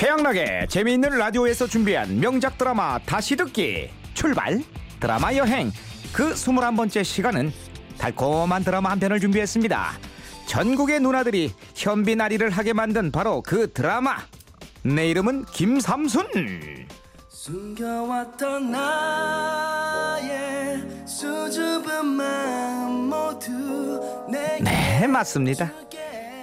최양락의 재미있는 라디오에서 준비한 명작 드라마 다시 듣기 출발 드라마 여행 그 21번째 시간은 달콤한 드라마 한 편을 준비했습니다. 전국의 누나들이 현빈 아리를 하게 만든 바로 그 드라마. 내 이름은 김삼순. 숨겨왔던 나의 수줍은 마음 모두 네, 맞습니다.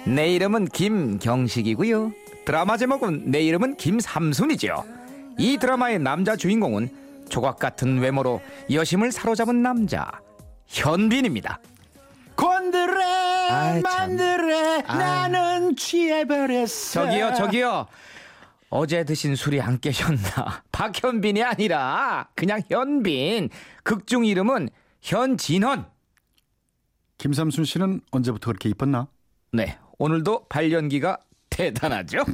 내 이름은 김경식이고요. 드라마 제목은 내 이름은 김삼순이죠. 이 드라마의 남자 주인공은 조각 같은 외모로 여심을 사로잡은 남자 현빈입니다. 곤드레 만드레 나는 취해버렸어. 저기요. 어제 드신 술이 안 깨셨나? 박현빈이 아니라 그냥 현빈. 극중 이름은 현진헌. 김삼순 씨는 언제부터 그렇게 이뻤나? 네, 오늘도 발연기가 대단하죠.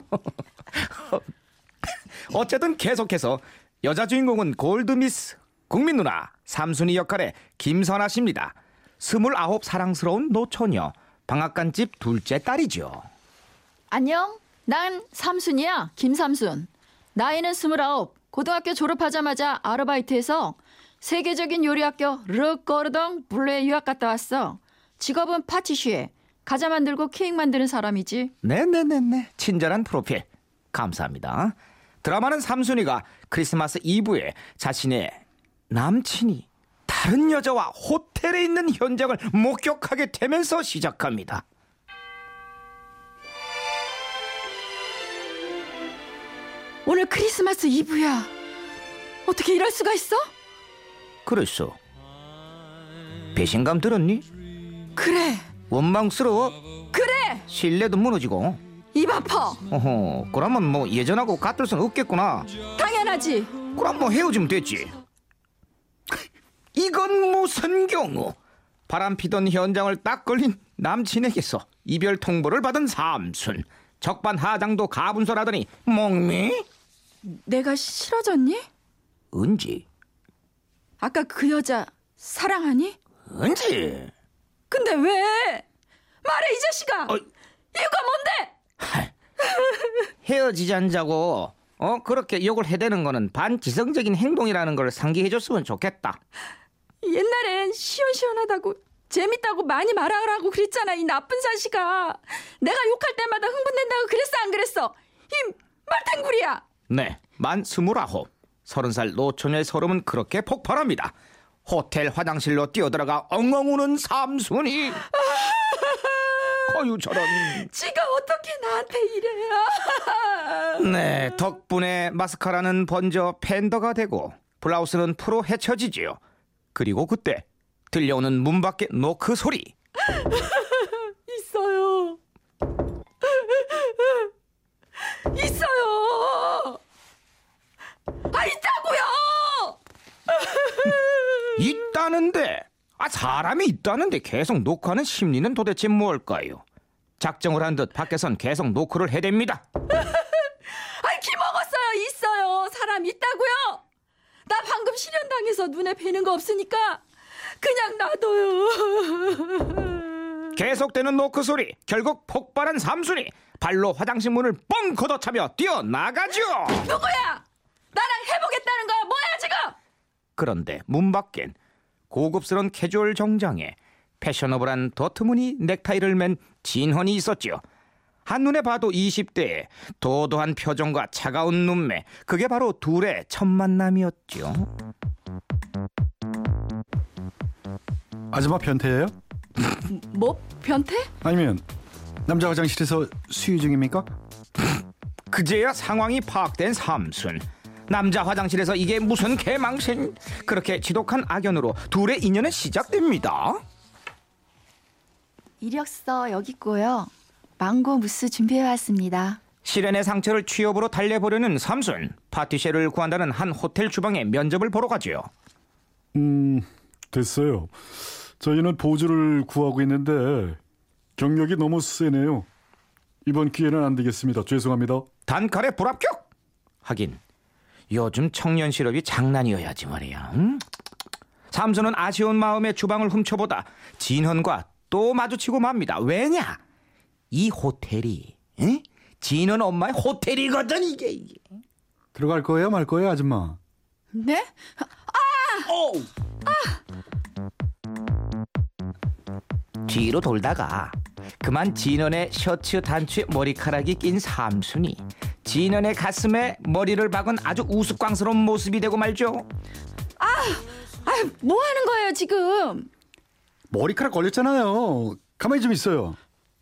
어쨌든 계속해서 여자 주인공은 골드미스 국민 누나 삼순이 역할의 김선아 씨입니다. 29 사랑스러운 노처녀 방앗간집 둘째 딸이죠. 안녕, 난 삼순이야. 김삼순. 나이는 29. 고등학교 졸업하자마자 아르바이트해서 세계적인 요리학교 르 꼬르동 블뢰 유학 갔다 왔어. 직업은 파티셰. 과자 만들고 케이크 만드는 사람이지. 네네네네. 친절한 프로필. 감사합니다. 드라마는 삼순이가 크리스마스 이브에 자신의 남친이 다른 여자와 호텔에 있는 현장을 목격하게 되면서 시작합니다. 오늘 크리스마스 이브야. 어떻게 이럴 수가 있어? 그랬어. 배신감 들었니? 그래. 원망스러워? 그래. 신뢰도 무너지고 입 아파. 어허, 그러면 뭐 예전하고 같을 순 없겠구나. 당연하지. 그럼 뭐 헤어지면 됐지. 이건 무슨 경우. 바람피던 현장을 딱 걸린 남친에게서 이별 통보를 받은 삼순. 적반하장도 가분설하더니 몽미? 내가 싫어졌니? 은지. 아까 그 여자 사랑하니? 은지. 근데 왜? 말해 이 자식아. 이유가 뭔데? 헤어지자고 그렇게 욕을 해대는 거는 반지성적인 행동이라는 걸 상기해줬으면 좋겠다. 옛날엔 시원시원하다고 재밌다고 많이 말하라고 그랬잖아. 이 나쁜 자식아. 내가 욕할 때마다 흥분된다고 그랬어 안 그랬어? 이 말탱구리야. 네, 만 29. 30살 노처녀의 서름은 그렇게 폭발합니다. 호텔 화장실로 뛰어들어가 엉엉 우는 삼순이. 어휴, 저런. 지가 어떻게 나한테 이래요. 네, 덕분에 마스카라는 번져 팬더가 되고 블라우스는 프로 헤쳐지지요. 그리고 그때 들려오는 문 밖의 노크 소리. 있어요. 있어요. 아, 있다고요. 있다는데. 아, 사람이 있다는데 계속 노크하는 심리는 도대체 뭘까요? 작정을 한 듯 밖에선 계속 노크를 해댑니다. 아, 기먹었어요. 있어요. 사람 있다고요. 나 방금 실현당해서 눈에 뵈는 거 없으니까 그냥 놔둬요. 계속되는 노크 소리. 결국 폭발한 삼순이 발로 화장실 문을 뻥 걷어차며 뛰어나가죠. 누구야? 나랑 해보겠다는 거야? 뭐야 지금? 그런데 문 밖엔 고급스러운 캐주얼 정장에 패셔너블한 더트무늬 넥타이를 맨 진헌이 있었지요. 한눈에 봐도 20대의 도도한 표정과 차가운 눈매. 그게 바로 둘의 첫 만남이었죠. 아줌마 변태예요? 뭐? 변태? 아니면 남자 화장실에서 수유 중입니까? 그제야 상황이 파악된 삼순. 남자 화장실에서 이게 무슨 개망신. 그렇게 지독한 악연으로 둘의 인연은 시작됩니다. 이력서 여기 있고요. 망고 무스 준비해왔습니다. 시련의 상처를 취업으로 달래보려는 삼순. 파티셰를 구한다는 한 호텔 주방에 면접을 보러 가지요. 됐어요. 저희는 보조를 구하고 있는데 경력이 너무 세네요. 이번 기회는 안 되겠습니다. 죄송합니다. 단칼에 불합격? 하긴 요즘 청년 실업이 장난이어야지 말이야. 응? 삼순은 아쉬운 마음에 주방을 훔쳐보다 진헌과 또 마주치고 맙니다. 왜냐? 이 호텔이 지는 엄마의 호텔이거든 이게. 이게. 들어갈 거예요 말 거예요 아줌마? 네? 아! 오! 아! 뒤로 돌다가 그만 진원의 셔츠 단추에 머리카락이 낀 삼순이 진원의 가슴에 머리를 박은 아주 우스꽝스러운 모습이 되고 말죠. 아, 뭐 하는 거예요 지금? 머리카락 걸렸잖아요. 가만히 좀 있어요.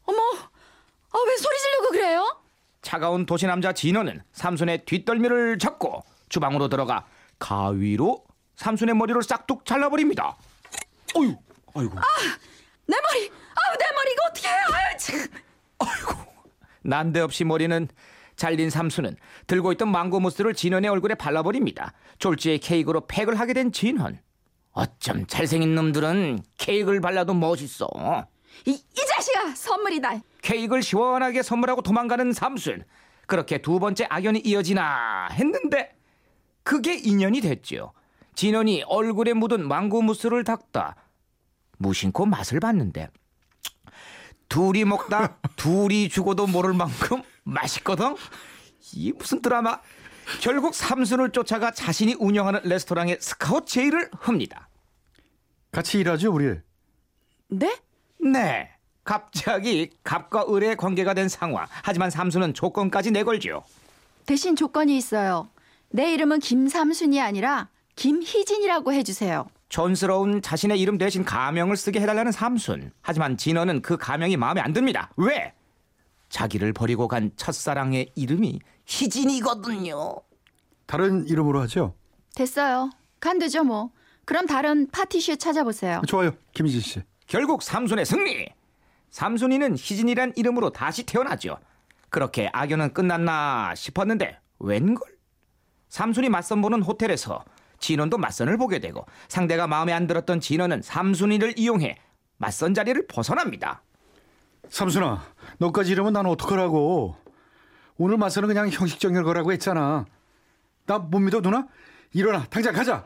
어머, 아, 왜 소리 지르고 그래요? 차가운 도시남자 진원은 삼순의 뒷덜미를 잡고 주방으로 들어가 가위로 삼순의 머리를 싹둑 잘라버립니다. 어휴, 아이고. 아, 내 머리, 아, 내 머리 이거 어떻게 해요? 아유, 지금. 아이고. 난데없이 머리는 잘린 삼순은 들고 있던 망고 무스를 진헌의 얼굴에 발라버립니다. 졸지에 케이크로 팩을 하게 된 진헌. 어쩜 잘생긴 놈들은 케이크를 발라도 멋있어. 이 자식아, 선물이다. 케이크를 시원하게 선물하고 도망가는 삼순. 그렇게 두 번째 악연이 이어지나 했는데 그게 인연이 됐죠. 진헌이 얼굴에 묻은 망고 무스를 닦다 무심코 맛을 봤는데 둘이 먹다 둘이 죽어도 모를 만큼 맛있거든. 이게 무슨 드라마. 결국 삼순을 쫓아가 자신이 운영하는 레스토랑에 스카웃 제의를 합니다. 같이 일하죠 우리? 네? 네. 갑자기 갑과 을의 관계가 된 상황. 하지만 삼순은 조건까지 내걸죠. 대신 조건이 있어요. 내 이름은 김삼순이 아니라 김희진이라고 해주세요. 촌스러운 자신의 이름 대신 가명을 쓰게 해달라는 삼순. 하지만 진헌은 그 가명이 마음에 안 듭니다. 왜? 자기를 버리고 간 첫사랑의 이름이 희진이거든요. 다른 이름으로 하죠? 됐어요. 간되죠 뭐. 그럼 다른 파티셰 찾아보세요. 좋아요. 김희진 씨. 결국 삼순의 승리. 삼순이는 희진이란 이름으로 다시 태어나죠. 그렇게 악연은 끝났나 싶었는데 웬걸? 삼순이 맞선 보는 호텔에서 진헌도 맞선을 보게 되고 상대가 마음에 안 들었던 진헌은 삼순이를 이용해 맞선 자리를 벗어납니다. 삼순아, 너까지 이러면 난 어떡하라고. 오늘 맞서는 그냥 형식적인 거라고 했잖아. 나 못 믿어 누나? 일어나, 당장 가자.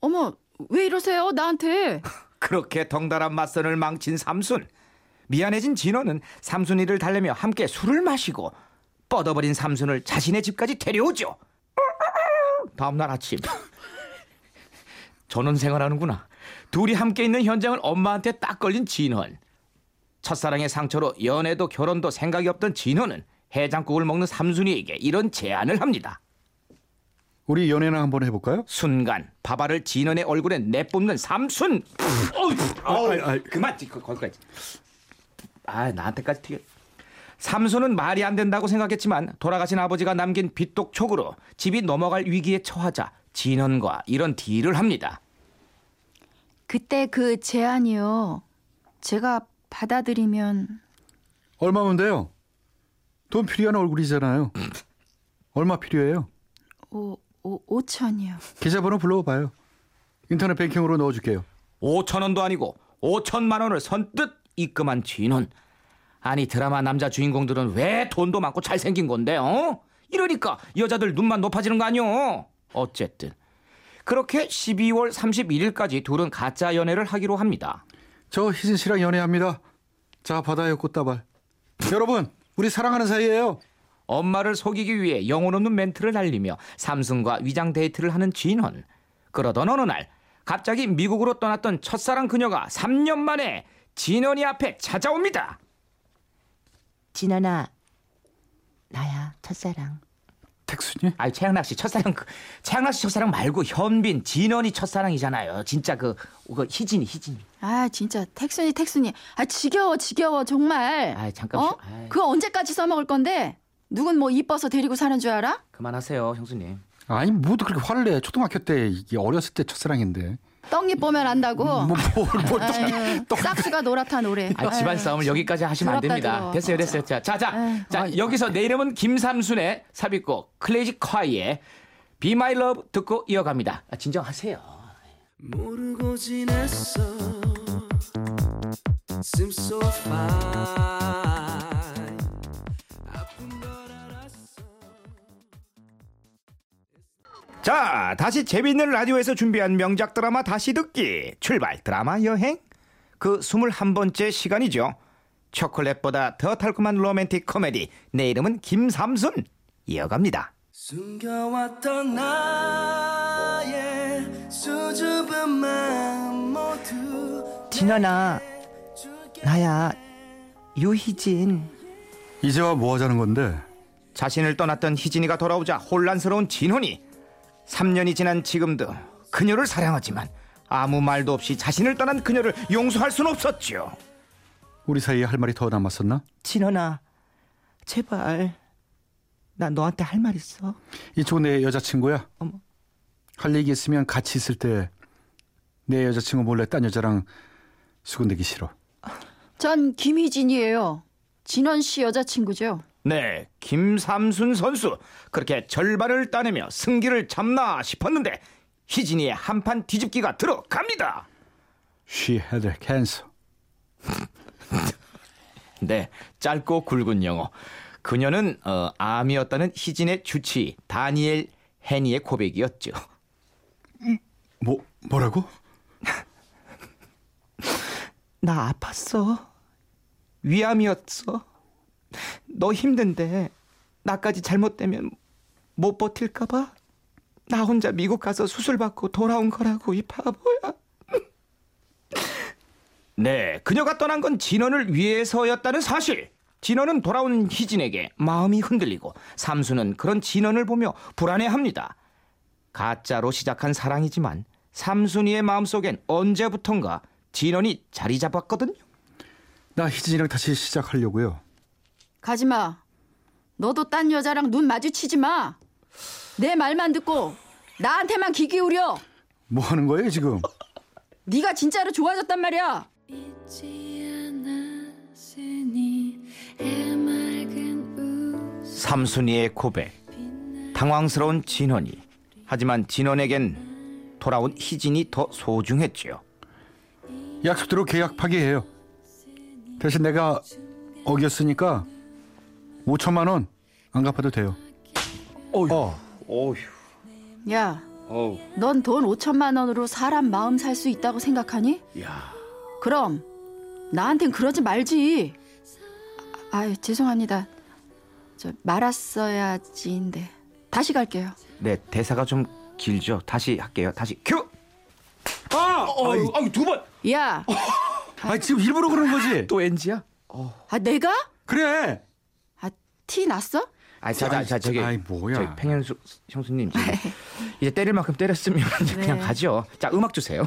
어머, 왜 이러세요 나한테. 그렇게 덩달아 맞선을 망친 삼순. 미안해진 진헌은 삼순이를 달래며 함께 술을 마시고 뻗어버린 삼순을 자신의 집까지 데려오죠. 다음날 아침. 전원 생활하는구나. 둘이 함께 있는 현장을 엄마한테 딱 걸린 진헌. 첫사랑의 상처로 연애도 결혼도 생각이 없던 진헌은 해장국을 먹는 삼순이에게 이런 제안을 합니다. 우리 연애나 한번 해볼까요? 순간 밥알을 진헌의 얼굴에 내뿜는 삼순. 그만 거기까지. 아, 나한테까지 튀겨. 삼순은 말이 안 된다고 생각했지만 돌아가신 아버지가 남긴 빚독촉으로 집이 넘어갈 위기에 처하자 진헌과 이런 딜을 합니다. 그때 그 제안이요. 제가 받아들이면. 얼마면 돼요? 돈 필요한 얼굴이잖아요. 얼마 필요해요? 5천이요. 계좌번호 불러봐요. 인터넷 뱅킹으로 넣어줄게요. 5천원도 아니고 5천만원을 선뜻 입금한 진헌. 아니 드라마 남자 주인공들은 왜 돈도 많고 잘생긴 건데 어? 이러니까 여자들 눈만 높아지는 거 아니오? 어쨌든 그렇게 12월 31일까지 둘은 가짜 연애를 하기로 합니다. 저 희진 씨랑 연애합니다. 자, 받아요 꽃다발. 여러분, 우리 사랑하는 사이예요. 엄마를 속이기 위해 영혼 없는 멘트를 날리며 삼순과 위장 데이트를 하는 진헌. 그러던 어느 날 갑자기 미국으로 떠났던 첫사랑 그녀가 3년 만에 진헌이 앞에 찾아옵니다. 진헌아, 나야 첫사랑. 택순이? 아니 최양락 씨 첫사랑. 최양락 씨 첫사랑 말고 현빈, 진헌이 첫사랑이잖아요. 진짜 그 희진이. 아 진짜 택순이. 아 지겨워 정말. 아 잠깐. 어? 그거 언제까지 써먹을 건데? 누군 뭐 이뻐서 데리고 사는 줄 알아? 그만하세요 형수님. 아니 뭐도 그렇게 화를 내. 초등학교 때 이게 어렸을 때 첫사랑인데. 떡잎 보면 안다고. 뭐 떡잎. 싹수가 노랗단 오래. 아, 집안 싸움을 여기까지 하시면 안 됩니다. 됐어요. 자, 여기서 내 이름은 김삼순의 삽입곡 클래식 콰이의 Be My Love 듣고 이어갑니다. 아, 진정하세요. 모르고 지냈어. Seems so fine. 자, 다시 재미있는 라디오에서 준비한 명작 드라마 다시 듣기. 출발 드라마 여행. 그 21번째 시간이죠. 초콜릿보다 더 달콤한 로맨틱 코미디 내 이름은 김삼순 이어갑니다. 숨겨왔던 나의 수줍은 마음 모두 진현아, 나야 유희진. 이제와 뭐 하자는 건데? 자신을 떠났던 희진이가 돌아오자 혼란스러운 진혼이 3년이 지난 지금도 그녀를 사랑하지만 아무 말도 없이 자신을 떠난 그녀를 용서할 순 없었죠. 우리 사이에 할 말이 더 남았었나? 진원아, 제발 나 너한테 할 말 있어. 이쪽은 내 여자친구야? 어머. 할 얘기 있으면 같이 있을 때 내 여자친구 몰래 딴 여자랑 수군대기 싫어. 전 김희진이에요. 진원 씨 여자친구죠? 네, 김삼순 선수. 그렇게 절반을 따내며 승기를 잡나 싶었는데 희진이의 한판 뒤집기가 들어갑니다. She had a cancer. 네, 짧고 굵은 영어. 그녀는 암이었다는 희진의 주치 다니엘 해니의 고백이었죠. 뭐라고? 나 아팠어. 위암이었어. 너 힘든데 나까지 잘못되면 못 버틸까 봐 나 혼자 미국 가서 수술받고 돌아온 거라고, 이 바보야. 네, 그녀가 떠난 건 진원을 위해서였다는 사실. 진원은 돌아온 희진에게 마음이 흔들리고 삼순은 그런 진원을 보며 불안해합니다. 가짜로 시작한 사랑이지만 삼순이의 마음속엔 언제부턴가 진원이 자리 잡았거든요. 나 희진이랑 다시 시작하려고요. 가지마. 너도 딴 여자랑 눈 마주치지 마. 내 말만 듣고 나한테만 귀 기울여. 뭐 하는 거예요 지금? 네가 진짜로 좋아졌단 말이야. 삼순이의 고백, 당황스러운 진원이. 하지만 진원에겐 돌아온 희진이 더 소중했죠. 약속대로 계약 파기해요. 대신 내가 어겼으니까 5천만 원 안 갚아도 돼요. 어휴. 야, 넌 돈 5천만 원으로 사람 마음 살 수 있다고 생각하니? 야. 그럼 나한텐 그러지 말지. 아유, 죄송합니다. 저 말았어야지인데. 다시 갈게요. 네, 대사가 좀 길죠. 다시 할게요. 다시 큐. 두 번. 야. 아, 지금 일부러 그런 거지. 또 NG야? 아, 내가? 그래. 아, 티 났어? 저기 팽현수 형수님 이제 때릴 만큼 때렸으면 네. 그냥 가죠. 자, 음악 주세요.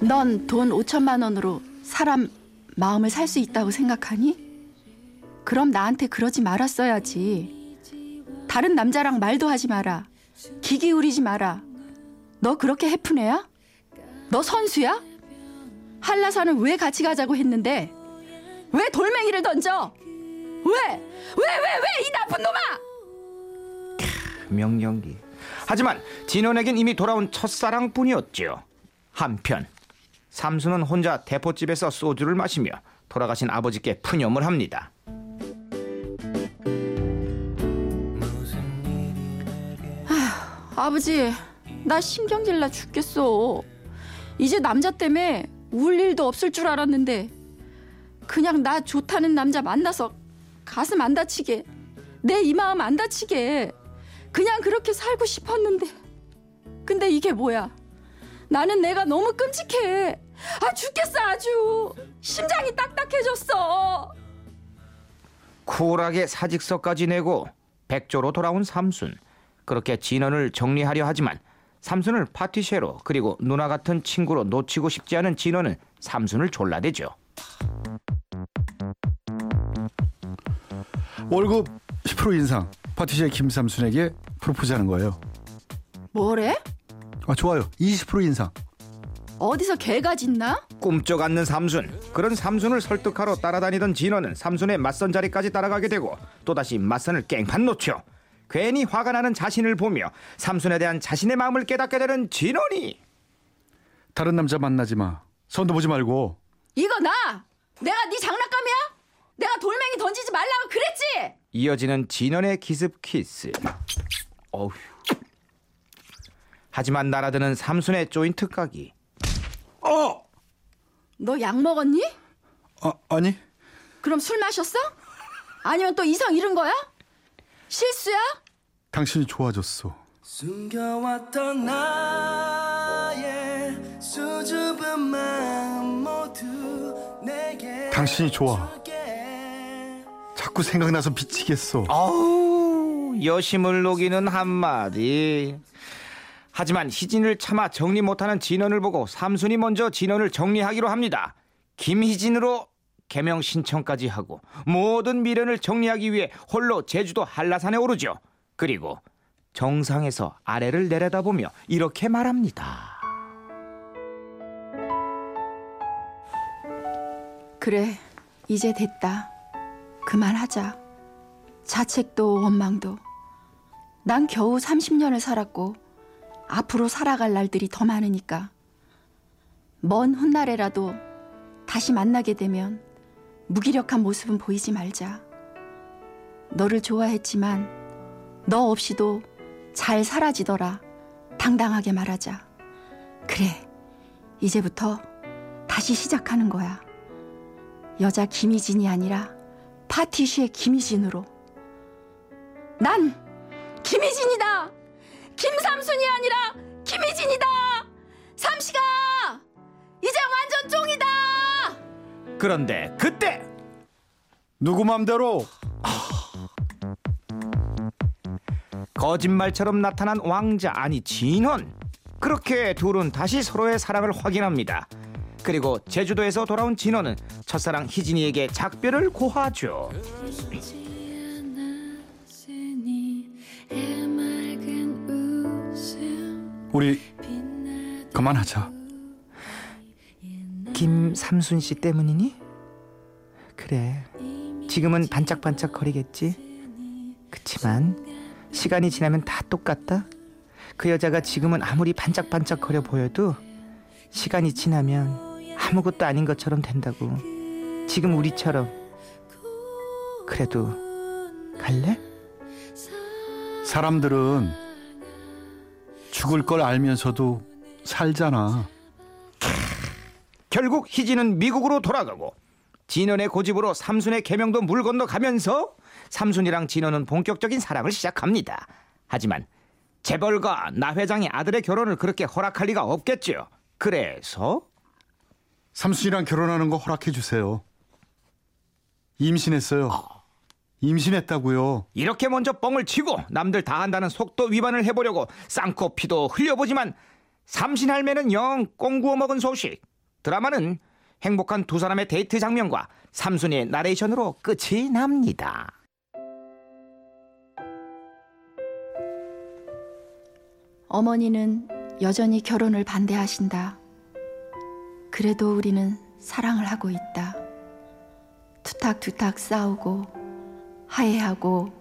넌 돈 5천만 원으로 사람 마음을 살 수 있다고 생각하니? 그럼 나한테 그러지 말았어야지. 다른 남자랑 말도 하지 마라. 귀 기울이지 마라. 너 그렇게 해픈 애야? 너 선수야? 한라산을 왜 같이 가자고 했는데 왜 돌멩이를 던져? 왜 이 나쁜 놈아! 명령기. 하지만 진원에겐 이미 돌아온 첫사랑뿐이었죠. 한편 삼순은 혼자 대포집에서 소주를 마시며 돌아가신 아버지께 푸념을 합니다. 아버지, 나 신경질 나 죽겠어. 이제 남자 때문에 울 일도 없을 줄 알았는데 그냥 나 좋다는 남자 만나서 가슴 안 다치게, 내 이 마음 안 다치게 그냥 그렇게 살고 싶었는데 근데 이게 뭐야? 나는 내가 너무 끔찍해. 아, 죽겠어. 아주 심장이 딱딱해졌어. 쿨하게 사직서까지 내고 백조로 돌아온 삼순. 그렇게 진원을 정리하려 하지만 삼순을 파티셰로, 그리고 누나 같은 친구로 놓치고 싶지 않은 진원은 삼순을 졸라대죠. 월급 10% 인상. 파티셰 김삼순에게 프로포즈하는 거예요. 뭐래? 아, 좋아요. 20% 인상. 어디서 개가 짖나? 꿈쩍 않는 삼순. 그런 삼순을 설득하러 따라다니던 진원은 삼순의 맞선 자리까지 따라가게 되고 또다시 맞선을 깽판 놓죠. 괜히 화가 나는 자신을 보며 삼순에 대한 자신의 마음을 깨닫게 되는 진원이. 다른 남자 만나지 마. 선도 보지 말고. 이거 나! 내가 네 장난감이야? 내가 돌멩이 던지지 말라고 그랬지? 이어지는 진원의 기습 키스. 어휴. 하지만 날아드는 삼순의 쪼인 특각이. 너 약 먹었니? 아니. 그럼 술 마셨어? 아니면 또 이성 잃은 거야? 실수야? 당신이 좋아졌어. 숨겨왔던 나의 수줍은 마음 모두 내게. 당신이 좋아. 자꾸 생각나서 미치겠어. 아우, 여심을 녹이는 한마디. 하지만 희진을 차마 정리 못하는 진원을 보고 삼순이 먼저 진원을 정리하기로 합니다. 김희진으로 개명 신청까지 하고 모든 미련을 정리하기 위해 홀로 제주도 한라산에 오르죠. 그리고 정상에서 아래를 내려다보며 이렇게 말합니다. 그래, 이제 됐다. 그만하자. 자책도 원망도. 난 겨우 30년을 살았고 앞으로 살아갈 날들이 더 많으니까. 먼 훗날에라도 다시 만나게 되면 무기력한 모습은 보이지 말자. 너를 좋아했지만 너 없이도 잘 사라지더라. 당당하게 말하자. 그래, 이제부터 다시 시작하는 거야. 여자 김희진이 아니라 파티셰 김희진으로. 난 김희진이다. 김삼순이 아니라 김희진이다. 삼시가 이제 완전 쫑이다. 그런데 그때 누구 맘대로 거짓말처럼 나타난 왕자, 아니 진헌. 그렇게 둘은 다시 서로의 사랑을 확인합니다. 그리고 제주도에서 돌아온 진헌은 첫사랑 희진이에게 작별을 고하죠. 우리 그만하자. 김삼순 씨 때문이니? 그래, 지금은 반짝반짝 거리겠지. 그치만 시간이 지나면 다 똑같다. 그 여자가 지금은 아무리 반짝반짝 거려 보여도 시간이 지나면 아무것도 아닌 것처럼 된다고. 지금 우리처럼. 그래도 갈래? 사람들은 죽을 걸 알면서도 살잖아. 결국 희진은 미국으로 돌아가고 진헌의 고집으로 삼순의 개명도 물 건너가면서 삼순이랑 진헌은 본격적인 사랑을 시작합니다. 하지만 재벌과 나 회장이 아들의 결혼을 그렇게 허락할 리가 없겠죠. 그래서 삼순이랑 결혼하는 거 허락해 주세요. 임신했어요. 임신했다고요. 이렇게 먼저 뻥을 치고 남들 다 한다는 속도 위반을 해보려고 쌍코 피도 흘려보지만 삼신할매는 영 꽁구워 먹은 소식. 드라마는 행복한 두 사람의 데이트 장면과 삼순이의 나레이션으로 끝이 납니다. 어머니는 여전히 결혼을 반대하신다. 그래도 우리는 사랑을 하고 있다. 투탁투탁 싸우고 화해하고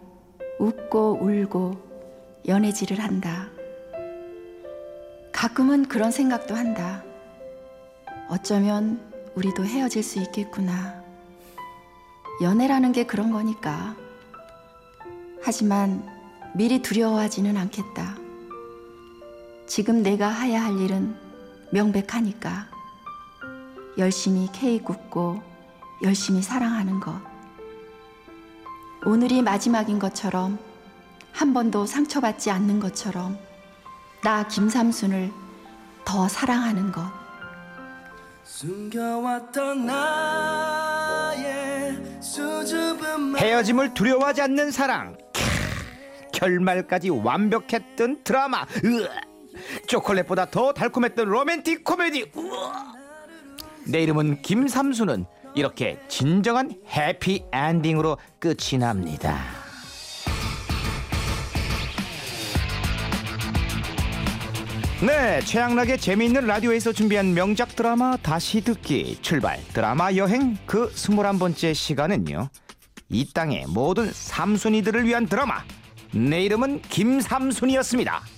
웃고 울고 연애질을 한다. 가끔은 그런 생각도 한다. 어쩌면 우리도 헤어질 수 있겠구나. 연애라는 게 그런 거니까. 하지만 미리 두려워하지는 않겠다. 지금 내가 해야 할 일은 명백하니까. 열심히 케이 굽고 열심히 사랑하는 것. 오늘이 마지막인 것처럼, 한 번도 상처받지 않는 것처럼, 나 김삼순을 더 사랑하는 것. 숨겨왔던 나의 수줍음. 헤어짐을 두려워하지 않는 사랑. 결말까지 완벽했던 드라마. 초콜릿보다 더 달콤했던 로맨틱 코미디. 내 이름은 김삼순은 이렇게 진정한 해피엔딩으로 끝이 납니다. 네, 최양락의 재미있는 라디오에서 준비한 명작 드라마 다시 듣기 출발 드라마 여행 그 21번째 시간은요, 이 땅의 모든 삼순이들을 위한 드라마 내 이름은 김삼순이었습니다.